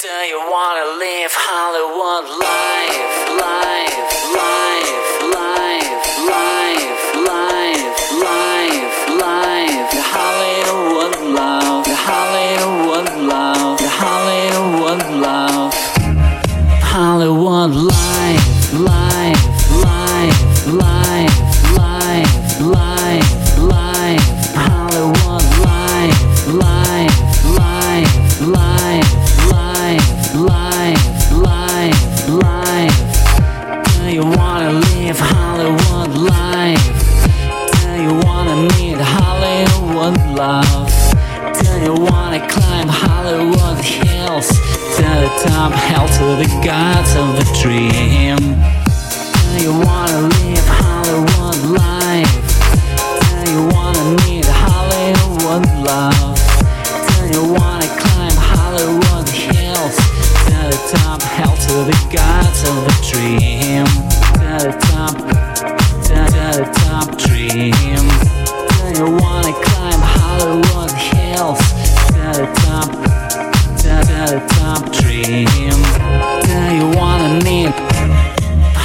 Do you wanna live Hollywood life, life, life, life, life, life, life, life, the Hollywood love, the Hollywood love, the Hollywood love, Hollywood life, life, life, life, life, life, life, Hollywood life, life, life, life. Life, life, life, life. Do you wanna live Hollywood life? Do you wanna meet Hollywood love? Do you wanna climb Hollywood hills? To the top, hell to the gods of the dream. Do you wanna live Hollywood life? Do you wanna meet Hollywood love? Do you wanna climb Hollywood hills? To the top, hell to the gods of the dream. To the top dream. Do you wanna climb Hollywood hills? To the top dream. Do you wanna meet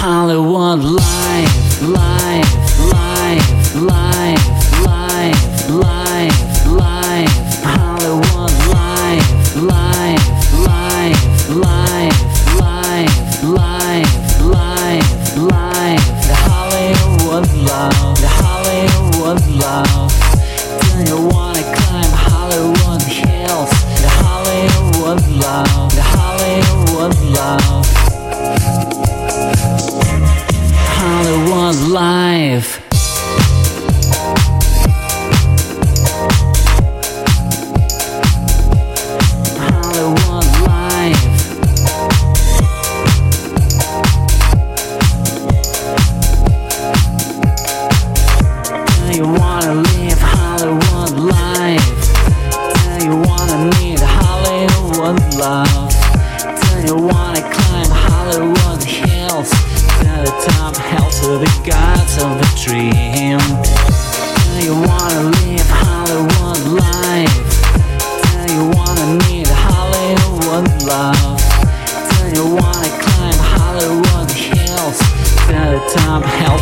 Hollywood life, life, life, life, life, life, life. Hollywood life, life, life, life, life, life, life, life. The Hollywood love, do you wanna climb Hollywood hills? The Hollywood love, the Hollywood love, Hollywood life.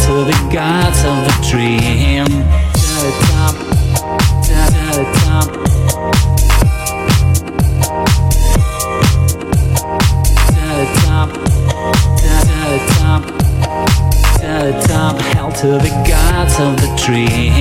To the gods of the dream.